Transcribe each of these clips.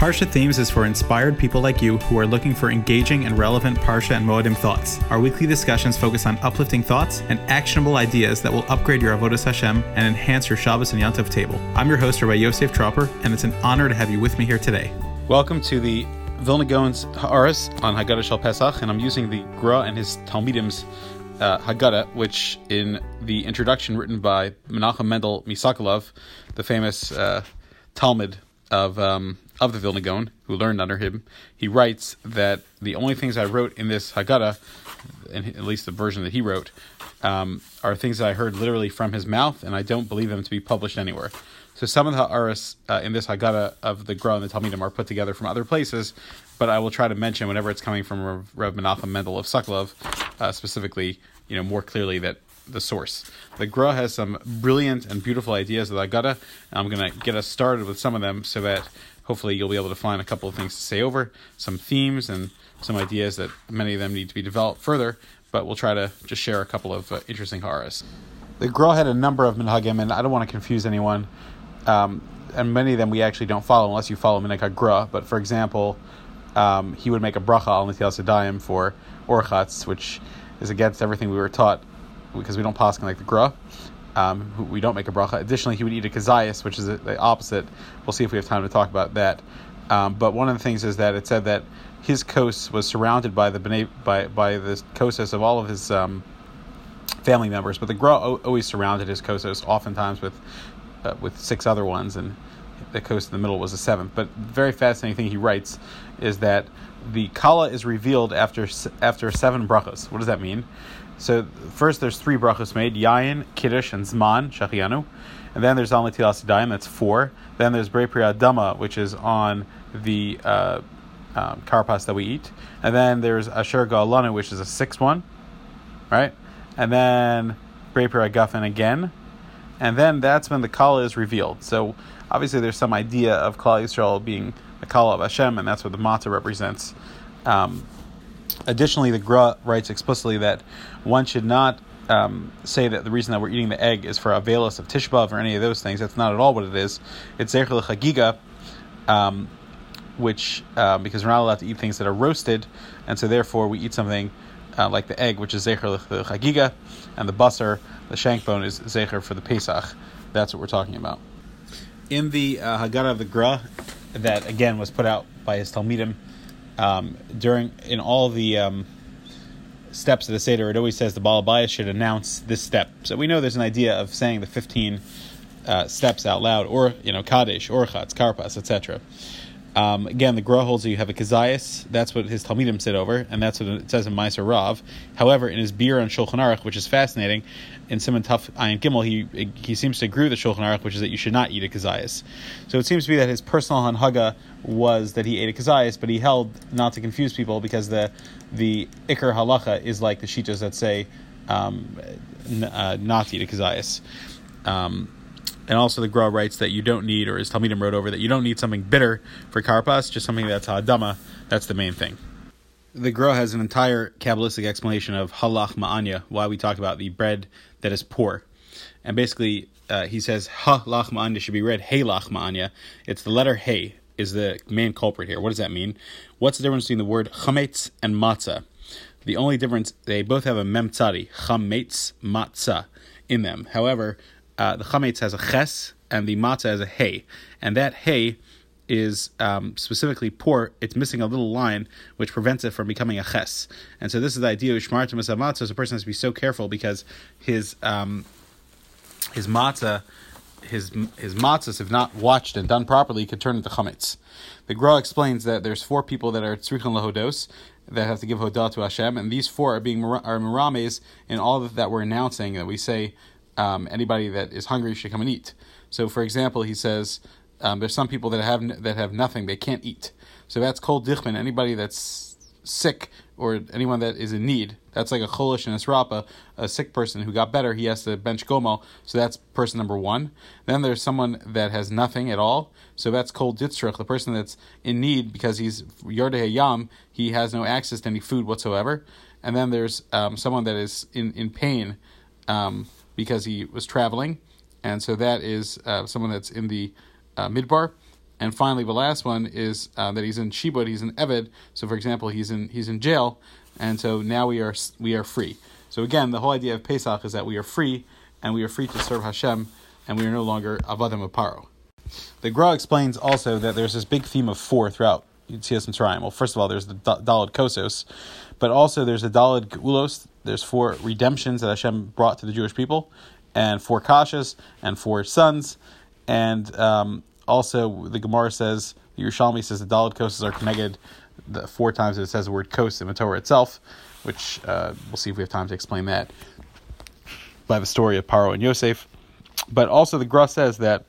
Parsha Themes is for inspired people like you who are looking for engaging and relevant Parsha and Moedim thoughts. Our weekly discussions focus on uplifting thoughts and actionable ideas that will upgrade your Avodas Hashem and enhance your Shabbos and Yom Tov table. I'm your host, Rabbi Yosef Tropper, and it's an honor to have you with me here today. Welcome to the Vilna Gaon's Haaretz on Haggadah Shel Pesach, and I'm using the Gra and his Talmidim's Haggadah, which in the introduction written by Menachem Mendel Misakhilov, the famous Talmid of the Vilna Gaon, who learned under him, he writes that the only things I wrote in this Haggadah, at least the version that he wrote, are things that I heard literally from his mouth, and I don't believe them to be published anywhere. So some of the Haaretz in this Haggadah of the Gra and the Talmidim are put together from other places, but I will try to mention whenever it's coming from Reb Menachem Mendel of Suklov, specifically, more clearly that the source. The Gra has some brilliant and beautiful ideas of the Haggadah. I'm going to get us started with some of them so that hopefully you'll be able to find a couple of things to say over, some themes and some ideas that many of them need to be developed further, but we'll try to just share a couple of interesting Haaretz. The Gra had a number of Minhagim, and I don't want to confuse anyone, and many of them we actually don't follow unless you follow Minhag HaGra, but for example, he would make a bracha al Netilas Yadayim for Orchatz, which is against everything we were taught, because we don't paskin like the Gra. We don't make a bracha. Additionally, he would eat a kazayas, which is the opposite. We'll see if we have time to talk about that. But one of the things is that it said that his kos was surrounded by the kosos of all of his family members. But the Gra always surrounded his kosos, oftentimes with six other ones, and the kos in the middle was the seventh. But the very fascinating thing he writes is that the kala is revealed after seven brachas. What does that mean? So first there's three brachos made, Yayin, Kiddush, and Zman, Shachianu. And then there's Al Netilas Yadayim, that's four. Then there's Brei Pri Adama, which is on the karpas that we eat. And then there's Asher Ga'alanu, which is a sixth one, right? And then Brei Pri Agafen again. And then that's when the Kala is revealed. So obviously there's some idea of Klal Yisrael being the Kala of Hashem, and that's what the matzah represents. Additionally, the Gra writes explicitly that one should not say that the reason that we're eating the egg is for Avelis of Tishbav or any of those things. That's not at all what it is. It's Zecher L'Chagiga, which, because we're not allowed to eat things that are roasted, and so therefore we eat something like the egg, which is Zecher L'Chagiga, and the basar, the shank bone, is Zecher for the Pesach. That's what we're talking about. In the Haggadah of the Gra, that again was put out by his Talmidim, in all the steps of the Seder, it always says the Baal Bayis should announce this step. So we know there's an idea of saying the 15 steps out loud, or, Kaddish, Orchatz, Karpas, etc. Again, the Gra holds that you have a Kazayas. That's what his Talmidim sit over, and that's what it says in Meiser Rav. However, in his beer on Shulchan Aruch, which is fascinating, in Siman Tuf Ayin Gimel, he seems to agree with the Shulchan Aruch, which is that you should not eat a kazayas. So it seems to be that his personal hanhaga was that he ate a kazayas, but he held not to confuse people, because the Iker Halacha is like the Shitas that say not to eat a kazayas. And also the Gra writes that you don't need, or his Talmidim wrote over, that you don't need something bitter for karpas, just something that's ha'adama. That's the main thing. The Gra has an entire Kabbalistic explanation of halach ma'anya, why we talk about the bread that is poor. And basically, he says halach ma'anya should be read halach ma'anya. It's the letter hey is the main culprit here. What does that mean? What's the difference between the word chametz and matzah? The only difference, they both have a mem tzadi, chametz, matzah, in them. However, the chametz has a ches, and the matzah has a hey. And that hey is specifically poor. It's missing a little line, which prevents it from becoming a ches. And so this is the idea of shmartim as a matzah. So a person has to be so careful, because his matzahs, if not watched and done properly, could turn into chametz. The Gra explains that there's four people that are tzrichen lahodos, that have to give hodah to Hashem, and these four are being mirames in all that we're announcing, that we say anybody that is hungry should come and eat. So for example, he says, there's some people that have nothing, they can't eat. So that's kol dichman, anybody that's sick or anyone that is in need. That's like a cholish and esrapa, a sick person who got better, he has to bench gomel, so that's person number one. Then there's someone that has nothing at all, so that's kol ditzrich, the person that's in need because he's yordeh yam, he has no access to any food whatsoever. And then there's someone that is in pain because he was traveling, and so that is someone that's in the midbar, And finally, the last one is that he's in shibud, he's in eved. So, for example, he's in jail, and so now we are free. So again, the whole idea of Pesach is that we are free, and we are free to serve Hashem, and we are no longer avadim aparo. The Gra explains also that there's this big theme of four throughout Yetzias Mitzrayim. Well, first of all, there's the Daled Kosos, but also there's the Daled Geulos. There's four redemptions that Hashem brought to the Jewish people, and four kashas, and four sons, and also, the Gemara says, the Yerushalmi says the Daled Koses are connected the four times that it says the word Kos in the Torah itself, which we'll see if we have time to explain that by the story of Paro and Yosef. But also the Gra says that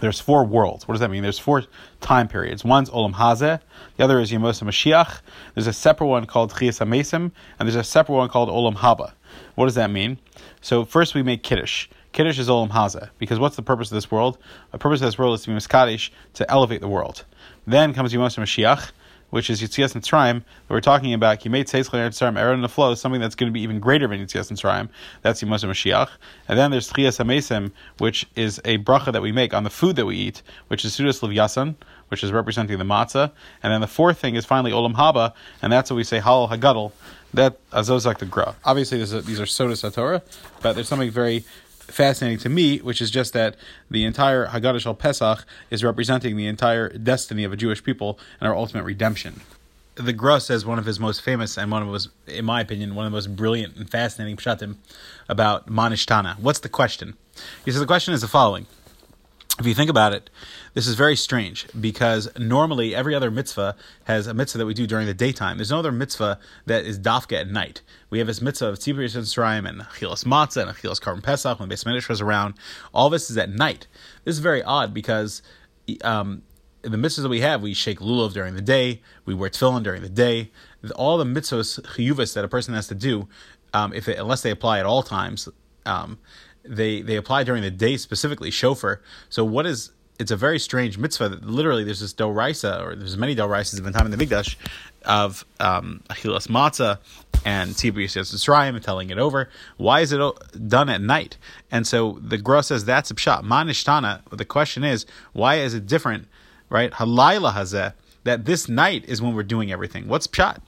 there's four worlds. What does that mean? There's four time periods. One's Olam Hazeh, the other is Yemos HaMashiach, there's a separate one called Chiyas HaMesim, and there's a separate one called Olam Haba. What does that mean? So first we make Kiddush. Kiddush is Olam Hazeh, because what's the purpose of this world? The purpose of this world is to be Miskadesh, to elevate the world. Then comes Yemos HaMashiach, which is Yetzias Mitzrayim, that we're talking about, Yimei Tzeitz L'Eretz Yisrael, Aaron the Flow, something that's going to be even greater than Yetzias Mitzrayim. That's Yemos HaMashiach. And then there's Chiyas HaMesim, which is a bracha that we make on the food that we eat, which is Sudas L'Vyasan, which is representing the matzah. And then the fourth thing is finally Olam Haba, and that's what we say, Halal HaGadol, that Azozak the Gra. Obviously, these are Sodas HaTorah, but there's something very fascinating to me, which is just that the entire Haggadah Shel Pesach is representing the entire destiny of a Jewish people and our ultimate redemption. The Gra says one of his most famous and one of his, in my opinion, one of the most brilliant and fascinating pshatim about Ma Nishtana. What's the question? He says the question is the following. If you think about it, this is very strange because normally every other mitzvah has a mitzvah that we do during the daytime. There's no other mitzvah that is dafka at night. We have this mitzvah of Tzibur Yetzias Mitzrayim and Achilas Matzah and Achilas Karban Pesach when the Beis Hamikdash was around. All this is at night. This is very odd because the mitzvahs that we have, we shake lulav during the day, we wear tefillin during the day. All the mitzvahs, chiyuvas that a person has to do, unless they apply at all times, They apply during the day, specifically shofar. So it's a very strange mitzvah that literally there's this doraisa, or there's many doraisas in time in the Mikdash of Achilas Matzah and Tzibur Yetzias Mitzrayim and telling it over. Why is it done at night? And so the Gra says that's a pshat. Ma nishtana, the question is, why is it different, right? Halayla hazeh, that this night is when we're doing everything. What's pshat?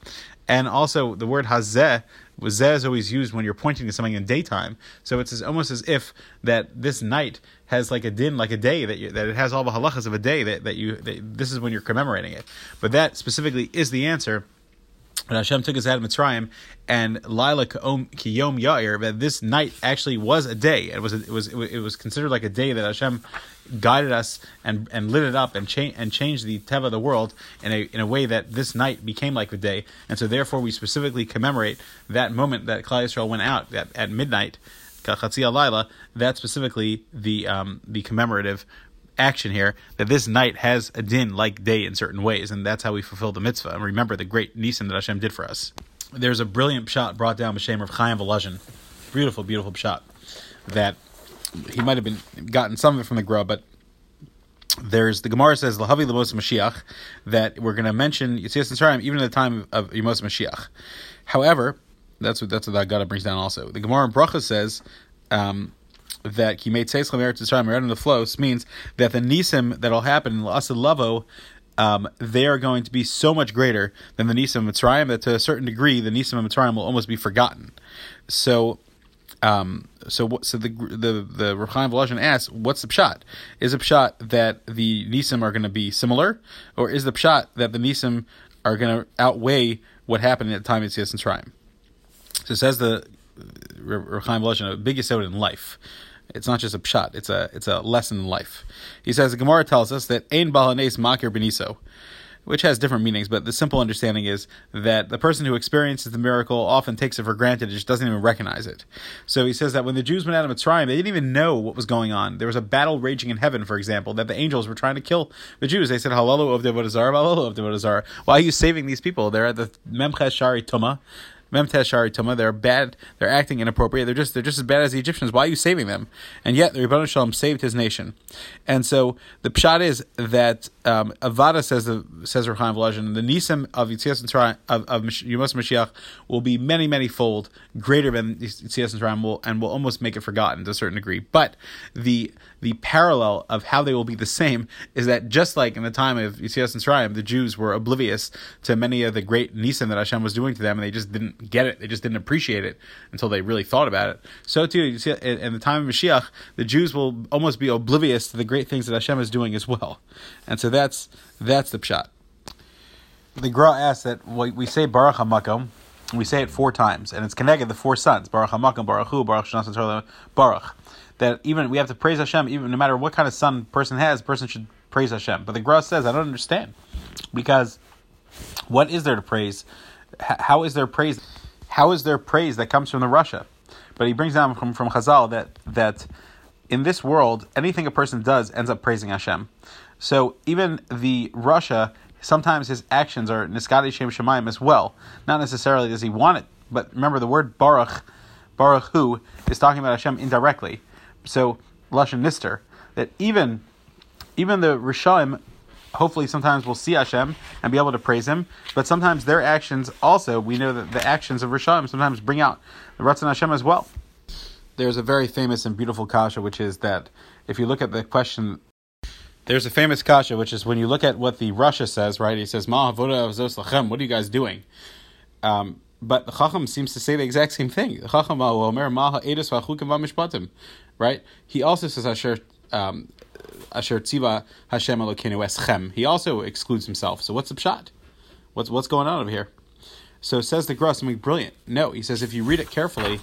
And also the word hazeh, zeh is always used when you're pointing to something in daytime, so it's almost as if that this night has like a din, like a day, that it has all the halachas of a day, that this is when you're commemorating it. But that specifically is the answer. And Hashem took us out of Mitzrayim, and Laila Kiyom Yair, that this night actually was a day. It was considered like a day that Hashem guided us and lit it up and changed the teva of the world in a way that this night became like the day. And so therefore we specifically commemorate that moment that Klal Yisrael went out at midnight, Kachatzi Alayla. That's specifically the commemorative action here, that this night has a din like day in certain ways, and that's how we fulfill the mitzvah and remember the great nisim that Hashem did for us. There's a brilliant pshat brought down by Reb Chaim Volozhin, beautiful pshat, that he might have gotten some of it from the Gra, but there's the Gemara says Lahavi Lemos Mashiach, that we're going to mention Yetzias Mitzrayim even at the time of Yemos Mashiach. However, that's what the Haggadah brings down also. The Gemara in Bracha says that Kimei Tzeis L'Eretz Yisrael, right on the flows, means that the nisim that'll happen in L'Asad Lavo, they are going to be so much greater than the nisim of Mitzrayim that to a certain degree the nisim of Mitzrayim will almost be forgotten. So the Reb Chaim Volozhin asks, what's the pshat? Is the pshat that the nisim are going to be similar, or is the pshat that the nisim are going to outweigh what happened at the time of Yetzias Mitzrayim? So says the Reb Chaim Volozhin, a big yesod in life. It's not just a pshat, it's a lesson in life. He says, the Gemara tells us that ein balanes makir beniso, which has different meanings, but the simple understanding is that the person who experiences the miracle often takes it for granted, it just doesn't even recognize it. So he says that when the Jews went out of Mitzrayim, they didn't even know what was going on. There was a battle raging in heaven, for example, that the angels were trying to kill the Jews. They said, Halalu Ovdei Avodah Zarah, Halalu Ovdei Avodah Zarah. Why are you saving these people? They're at the Memchesh Shari Tumah. They're bad, they're acting inappropriate, they're just as bad as the Egyptians, why are you saving them? And yet the Ribbon Shalom saved his nation. And so the pshat is that Avada says Reb Chaim Volozhin, the nisim of Yitzias Mitzrayim of Yemos Mashiach will be many fold greater than Yitzias Mitzrayim will almost make it forgotten to a certain degree. But the parallel of how they will be the same is that just like in the time of Yitzias Mitzrayim, the Jews were oblivious to many of the great nisim that Hashem was doing to them, and they just didn't get it, they just didn't appreciate it until they really thought about it. So too, you see, in the time of Mashiach, the Jews will almost be oblivious to the great things that Hashem is doing as well. And so that's the pshat. The Gra asks that we say Baruch HaMakom, we say it four times, and it's connected the four sons, Baruch HaMakom, Baruch Hu, Baruch Shnas Torah, Baruch. That even we have to praise Hashem, even no matter what kind of son person has, person should praise Hashem. But the Gra says, I don't understand, because what is there to praise? How is there praise? How is there praise that comes from the Russia? But he brings down from Chazal that in this world, anything a person does ends up praising Hashem. So even the Russia, sometimes his actions are Niskadi Shem Shemayim as well. Not necessarily does he want it, but remember the word Baruch Hu, is talking about Hashem indirectly. So Lashon Nister, that even the Rishaim, hopefully sometimes we'll see Hashem and be able to praise Him, but sometimes their actions also, we know that the actions of Rishaim sometimes bring out the Ratzon Hashem as well. There's a very famous and beautiful kasha, which is that if you look at the question, there's a famous kasha, which is when you look at what the Rasha says, right? He says, Ma havoda avzos lachem, what are you guys doing? But the Chacham seems to say the exact same thing. The Chacham ha'omer ma ha'edos v'achukim v'mishpatim, right? He also says, Asher tziva Hashem Elokeinu eschem. He also excludes himself. So what's the pshat? What's going on over here? So says the Gra something brilliant. No, he says if you read it carefully,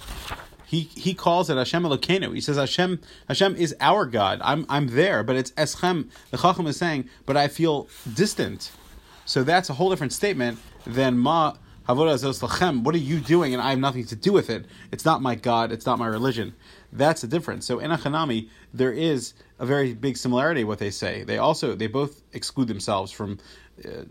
he calls it Hashem Elokeinu. He says Hashem is our God. I'm there, but it's eschem. The Chacham is saying, but I feel distant. So that's a whole different statement than ma havodah zos lachem. What are you doing? And I have nothing to do with it. It's not my God. It's not my religion. That's the difference. So in Achanami, there is a very big similarity what they say. They both exclude themselves from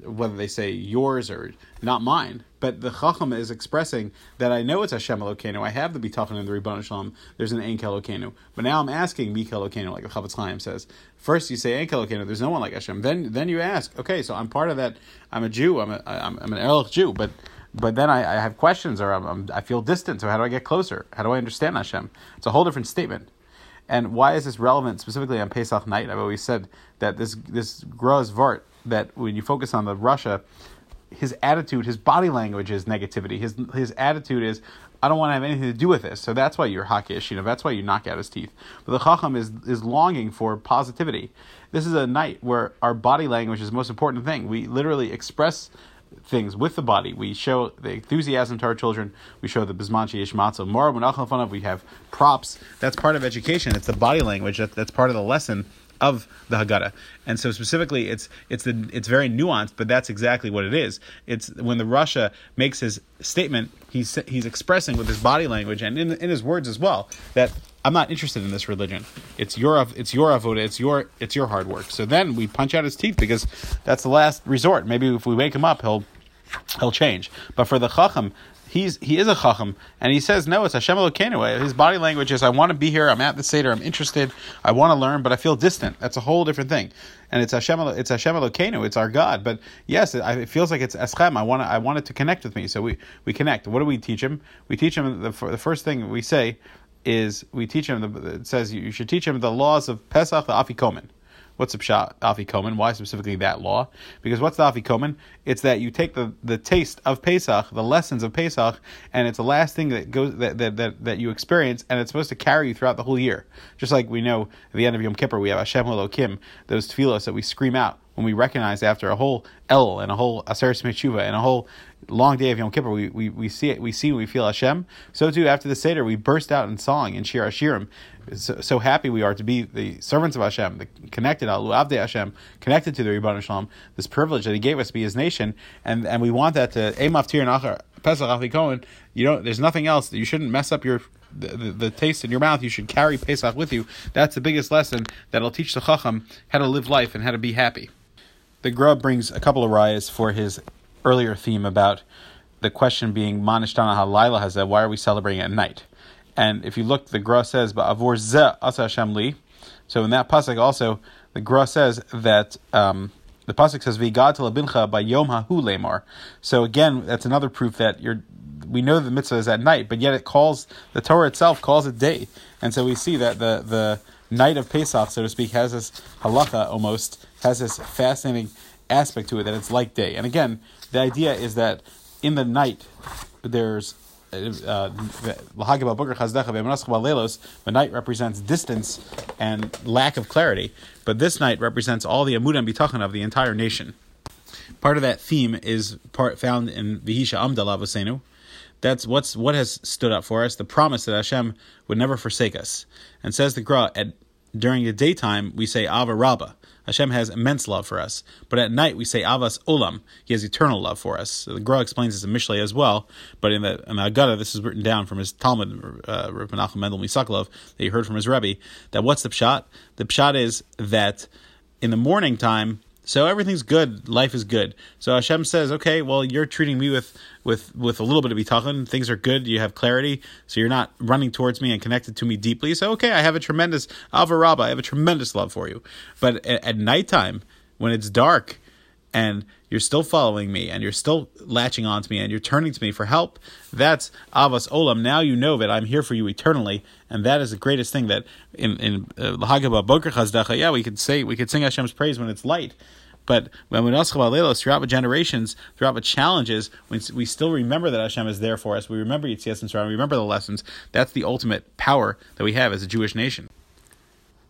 whether they say yours or not mine. But the Chacham is expressing that I know it's Hashem Elokeinu. I have the Bitachon and the Ribbon Shalom. There's an Ein Kelokeinu. But now I'm asking Mika Elokeinu, like the Chavetz Chaim says. First you say Ein Kelokeinu. There's no one like Hashem. Then you ask, okay, so I'm part of that. I'm a Jew. I'm an Erlich Jew. But then I have questions, or I feel distant, so how do I get closer? How do I understand Hashem? It's a whole different statement. And why is this relevant specifically on Pesach night? I've always said that this Gros Vart, that when you focus on the Russia, his attitude, his body language is negativity. His attitude is, I don't want to have anything to do with this. So that's why you're Haki Ashina. That's why you knock out his teeth. But the Chacham is longing for positivity. This is a night where our body language is the most important thing. We literally express things with the body. We show the enthusiasm to our children. We show the Bisman Sheyesh Matzah. Mara Menachem Lefanav. We have props. That's part of education. It's the body language. That's part of the lesson of the Haggadah. And so specifically, it's very nuanced, but that's exactly what it is. It's when the Rasha makes his statement, he's expressing with his body language and in his words as well that I'm not interested in this religion. It's your avoda. It's your hard work. So then we punch out his teeth because that's the last resort. Maybe if we wake him up, he'll change. But for the Chacham, he is a Chacham, and he says no. It's Hashem Elokeinu. His body language is I want to be here. I'm at the seder. I'm interested. I want to learn, but I feel distant. That's a whole different thing. And it's Hashem Elokeinu. It's our God. But yes, it feels like it's Eschem. I want it to connect with me. So we connect. What do we teach him? We teach him the first thing we say. Is we teach him, it says you should teach him the laws of Pesach, the Afikomen. What's the Afikomen? Why specifically that law? Because what's the Afikomen? It's that you take the taste of Pesach, the lessons of Pesach, and it's the last thing that goes that you experience, and it's supposed to carry you throughout the whole year. Just like we know at the end of Yom Kippur, we have Hashem Elokim, those tefillos that we scream out when we recognize after a whole El and a whole Aseret Yemei Tshuva and a whole long day of Yom Kippur, we see it, we feel Hashem. So too, after the Seder, we burst out in song and Shir Hashirim. So happy we are to be the servants of Hashem, the connected, Alu Avdei Hashem, connected to the Ribbon Shalom, this privilege that He gave us to be His nation, and we want that to, Emaftir Nachar Pesach Afikomen, there's nothing else, you shouldn't mess up the taste in your mouth, you should carry Pesach with you. That's the biggest lesson that'll teach the Chacham how to live life and how to be happy. The Grub brings a couple of rayas for his earlier theme about the question being Manishtana Halayla Hazeh, why are we celebrating at night? And if you look, the Gra says, Ba'avor Zeh Asa Hashem Li. So in that pasuk also, the Gra says that The pasuk says v'yigatel abincha by yom hahu lemar. So again, that's another proof that we know the mitzvah is at night, but yet it calls, the Torah itself calls it day, and so we see that the night of Pesach, so to speak, has this halacha, almost has this fascinating aspect to it, that it's like day. And again, the idea is that in the night there's the night represents distance and lack of clarity, but this night represents all the amud and bitachon of the entire nation. Part of that theme is found in V'hisha Amda L'Avosenu. That's what has stood up for us, the promise that Hashem would never forsake us. And says the Gra, during the daytime we say Ava Rabba, Hashem has immense love for us. But at night we say Avas Olam, He has eternal love for us. So the Gra explains this in Mishlei as well, but in the Haggadah, this is written down from his Talmud, Reb Menachem Mendel Misakhilov, that he heard from his Rebbe, that what's the pshat? The pshat is that in the morning time, so everything's good, life is good. So Hashem says, okay, well, you're treating me with a little bit of bitachon, things are good, you have clarity, so you're not running towards me and connected to me deeply. So okay, I have a tremendous Ava Rabba, I have a tremendous love for you. But at nighttime, when it's dark, and you're still following me, and you're still latching on to me, and you're turning to me for help, that's Avas Olam. Now you know that I'm here for you eternally, and that is the greatest thing that in L'Hagabah Boker Chazdacha, yeah, we could sing Hashem's praise when it's light, but when throughout the generations, throughout the challenges, when we still remember that Hashem is there for us, we remember Yitzias Mitzrayim, we remember the lessons, that's the ultimate power that we have as a Jewish nation.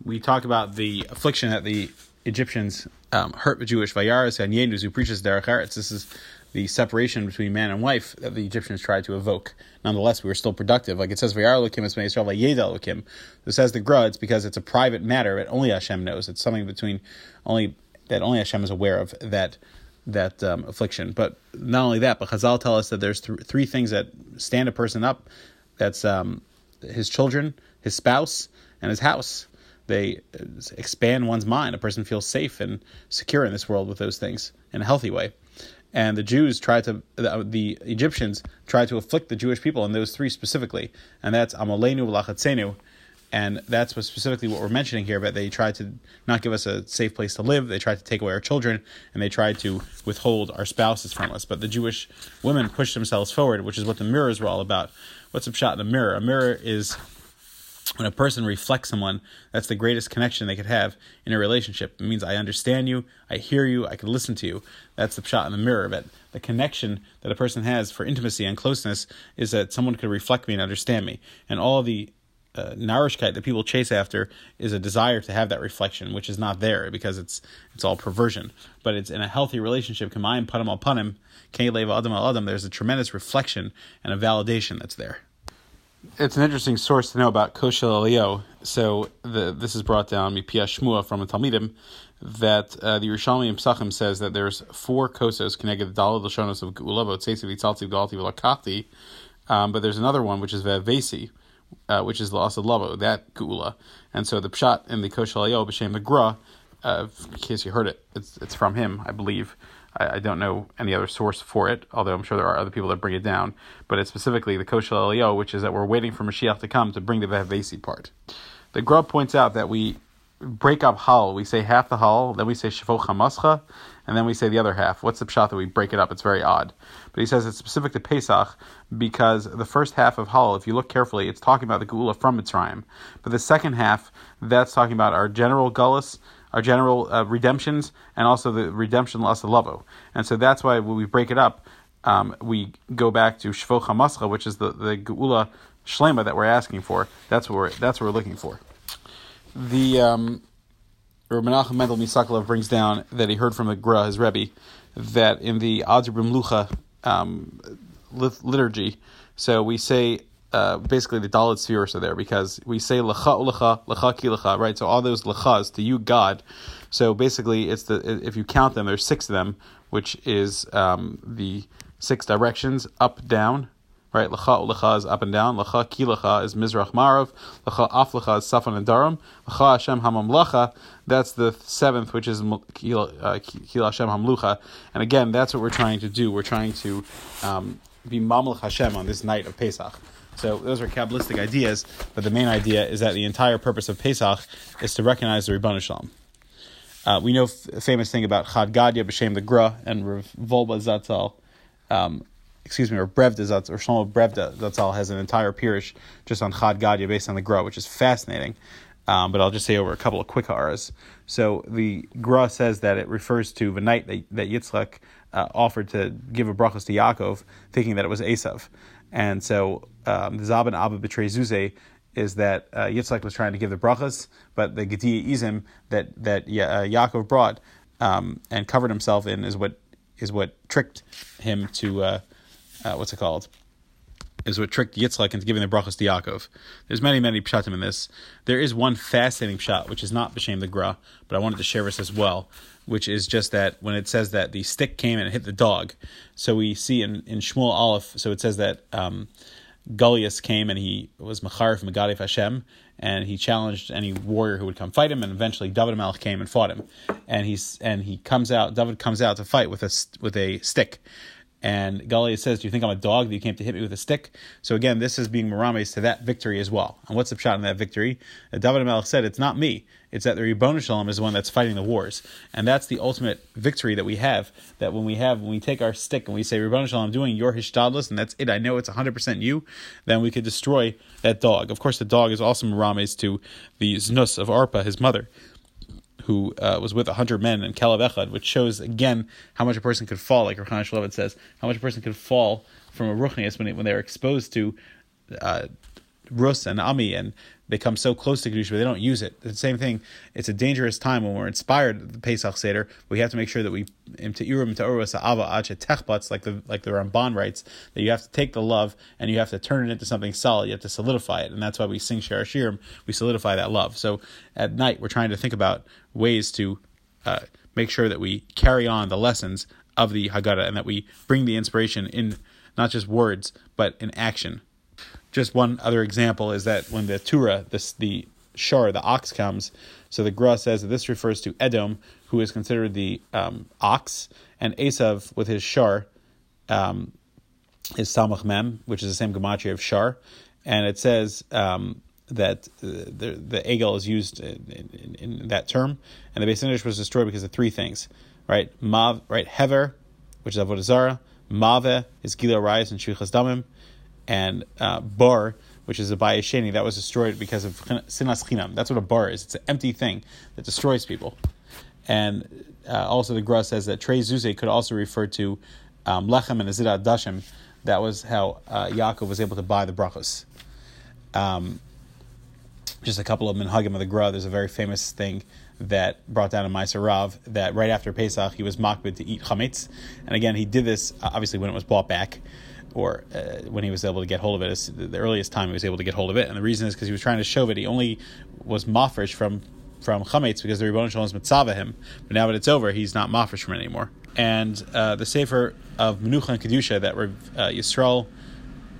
We talked about the affliction that the Egyptians hurt the Jewish Vayaris and Yenus, who preaches Derech Eretz. This is the separation between man and wife that the Egyptians tried to evoke. Nonetheless, we were still productive. Like it says, Vayar Elokim, it's Bnei Yisrael, Vayed Elokim. It says the Gra, it's because it's a private matter that only Hashem knows. It's something that only Hashem is aware of, that affliction. But not only that, but Chazal tell us that there's three things that stand a person up. That's his children, his spouse, and his house. They expand one's mind. A person feels safe and secure in this world with those things in a healthy way. And the Egyptians tried to afflict the Jewish people in those three specifically. And that's Amalenu Lachatzenu. And that's specifically what we're mentioning here, but they tried to not give us a safe place to live, they tried to take away our children, and they tried to withhold our spouses from us. But the Jewish women pushed themselves forward, which is what the mirrors were all about. What's a pshat in the mirror? A mirror is when a person reflects someone, that's the greatest connection they could have in a relationship. It means I understand you, I hear you, I can listen to you. That's the pshat in the mirror. But the connection that a person has for intimacy and closeness is that someone could reflect me and understand me. And all the nourishkeit that people chase after is a desire to have that reflection, which is not there because it's all perversion. But it's in a healthy relationship, kamayim panim al panim, kei leva adam al adam, there's a tremendous reflection and a validation that's there. It's an interesting source to know about Koshel Eliyahu. So this is brought down Mipia Shmua from the Talmidim, that the Yerushalmi and Pesachim says that there's four kosos connected the Dalad Lashonos of Ge'ulavot, Tzesi, Vitzalti, Galti, Velakati, but there's another one which is Vevesi, which is La'asad Lavo, that Ge'ula. And so the Pshat in the Koshel Eliyahu B'Shem the Gra, in case you heard it, it's from him, I believe. I don't know any other source for it, although I'm sure there are other people that bring it down. But it's specifically the Koshel Eliyahu, which is that we're waiting for Mashiach to come to bring the Vehevesi part. The Grub points out that we break up Hal. We say half the Hal, then we say Shevo Chamascha, and then we say the other half. What's the pshat that we break it up? It's very odd. But he says it's specific to Pesach because the first half of Hal, if you look carefully, it's talking about the Geula from Mitzrayim. But the second half, that's talking about our general Gullus, our general redemptions, and also the redemption L'Asad Lavo. And so that's why when we break it up, we go back to Shevo Chamascha, which is the Geula Shlema that we're asking for. That's what we're looking for. The Reb Menachem Mendel Misakhilov brings down that he heard from the Gra, his Rebbe, that in the Adrib Mlucha liturgy, so we say basically the Dalit spheres are there because we say L'cha U'Lecha, L'cha Ki L'cha, right? So all those L'chas, to you, God. So basically, it's if you count them, there's six of them, which is the six directions, up, down, right? L'cha U'Lecha is up and down, L'cha Ki L'cha is Mizrach Marav, L'cha Af L'cha is Safan and Darum, L'cha Hashem HaMamlacha, that's the seventh, which is Ki Hashem HaMlucha. And again, that's what we're trying to do. We're trying to be Mamlech Hashem on this night of Pesach. So those are Kabbalistic ideas, but the main idea is that the entire purpose of Pesach is to recognize the Ribbono Shel Olam. We know a famous thing about Chad Gadya, B'Shem the Gra, and Rav Volba Zatzal, or Brevda Zatzal, or Shlomo Brevda Zatzal has an entire pirish just on Chad Gadya based on the Gra, which is fascinating. But I'll just say over a couple of quick haras. So the Gra says that it refers to the night that Yitzchak offered to give a brachos to Yaakov, thinking that it was Esav. And so the Zab and Abba betray Zuzeh is that Yitzchak was trying to give the brachas, but the Gediya Izim that Yaakov brought and covered himself in is what tricked him to is what tricked Yitzchak into giving the brachas to Yaakov. There's many pshatim in this. There is one fascinating pshat, which is not B'Shem the Gra, but I wanted to share this as well, which is just that when it says that the stick came and hit the dog. So we see in Shmuel Aleph, so it says that Goliath came and he was Mecharif Megadif Hashem, and he challenged any warrior who would come fight him, and eventually David HaMelech came and fought him. David comes out to fight with a stick. And Goliath says, "Do you think I'm a dog that you came to hit me with a stick?" So again, this is being merames to that victory as well. And what's the pshat in that victory? David HaMelech said, "It's not me. It's that the Ribono Shalom is the one that's fighting the wars." And that's the ultimate victory that we have, that when we take our stick and we say, "Ribono Shalom, I'm doing your hishtadlus, and that's it. I know it's 100% you," then we could destroy that dog. Of course, the dog is also merames to the znus of Arpa, his mother, who was with 100 men in Kaleb Echad, which shows, again, how much a person could fall, like Reb Chaim Volozhin says, how much a person could fall from a ruchnius when they are exposed to Rus and Ami, and they come so close to Kedusha, but they don't use it. The same thing, it's a dangerous time when we're inspired at the Pesach Seder. We have to make sure that we, like the Ramban writes, that you have to take the love and you have to turn it into something solid. You have to solidify it, and that's why we sing Shir Hashirim. We solidify that love. So at night, we're trying to think about ways to make sure that we carry on the lessons of the Haggadah and that we bring the inspiration in not just words, but in action. Just one other example is that when the Turah, the Shar, the ox comes, so the Gra says that this refers to Edom, who is considered the ox, and Esav with his Shar is Samach Mem, which is the same gematria of Shar, and it says that the Egel is used in that term, and the Beis Hamikdash was destroyed because of three things, right? Mav, right? Hever, which is Avodah Zarah, Maveh is Gilui Arayos and Shlichas Damim, and bar, which is a bayis sheni, that was destroyed because of sinas chinam. That's what a bar is. It's an empty thing that destroys people. And also the Gra says that trei zuzeh could also refer to lechem and azidat dashim. That was how Yaakov was able to buy the brachos. Just a couple of minhagim of the Gra. There's a very famous thing that brought down a Meiser Rav that right after Pesach he was makbid to eat chametz. And again, he did this obviously when it was bought back, or when he was able to get hold of it, the earliest time he was able to get hold of it. And the reason is because he was trying to show that he only was mafresh from chametz because the Ribono Shalom is mitzvah him. But now that it's over, he's not mafresh from it anymore. And the Sefer of Menucha and Kedusha that Yisrael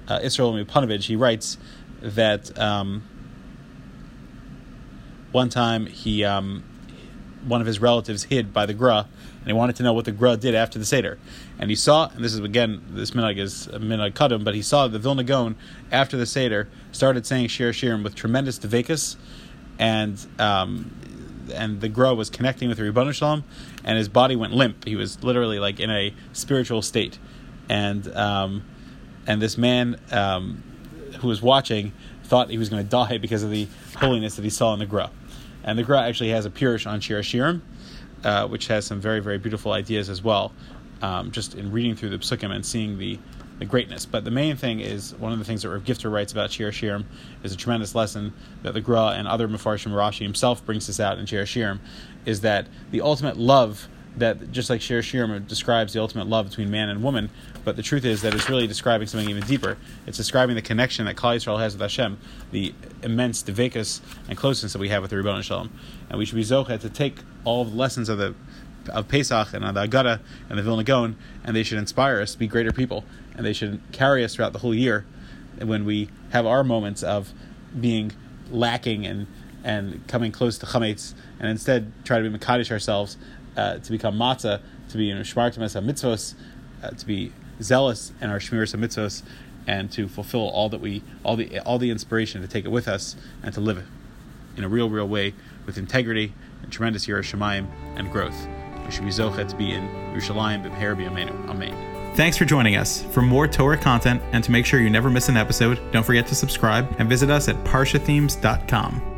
Mupanovich, he writes that one time he one of his relatives hid by the Gra, and he wanted to know what the Gra did after the Seder. And he saw, and this is, again, this minhag is a minhag kadam, but he saw the Vilna Gaon, after the Seder, started saying Shir Hashirim with tremendous devekas, and the Gra was connecting with the Ribono Shalom, and his body went limp. He was literally, like, in a spiritual state. And this man who was watching thought he was going to die because of the holiness that he saw in the Gra. And the Gra actually has a pirush on Shir Hashirim, which has some very, very beautiful ideas as well, just in reading through the psukim and seeing the greatness. But the main thing is, one of the things that Rav Gifter writes about Shir Hashirim is a tremendous lesson that the Gra and other Mefarshim, Rashi himself brings this out in Shir Hashirim, is that the ultimate love, that just like Shir Hashirim describes the ultimate love between man and woman, but the truth is that it's really describing something even deeper. It's describing the connection that Klal Yisrael has with Hashem, the immense devekus and closeness that we have with the Ribono Shalom. And we should be zocheh to take all the lessons of Pesach and of the Haggadah and the Vilna Gaon, and they should inspire us to be greater people, and they should carry us throughout the whole year when we have our moments of being lacking and coming close to chametz, and instead try to be mekadosh ourselves, to become matzah, to be in shmartim as mitzvos, to be zealous in our shmiras of mitzvos, and to fulfill all the inspiration to take it with us and to live it in a real way with integrity and tremendous Yiras Shamayim and growth. We should be zochet to be in Yerushalayim b'meher b'yameinu. Amen. Thanks for joining us. For more Torah content and to make sure you never miss an episode, don't forget to subscribe and visit us at parshathemes.com.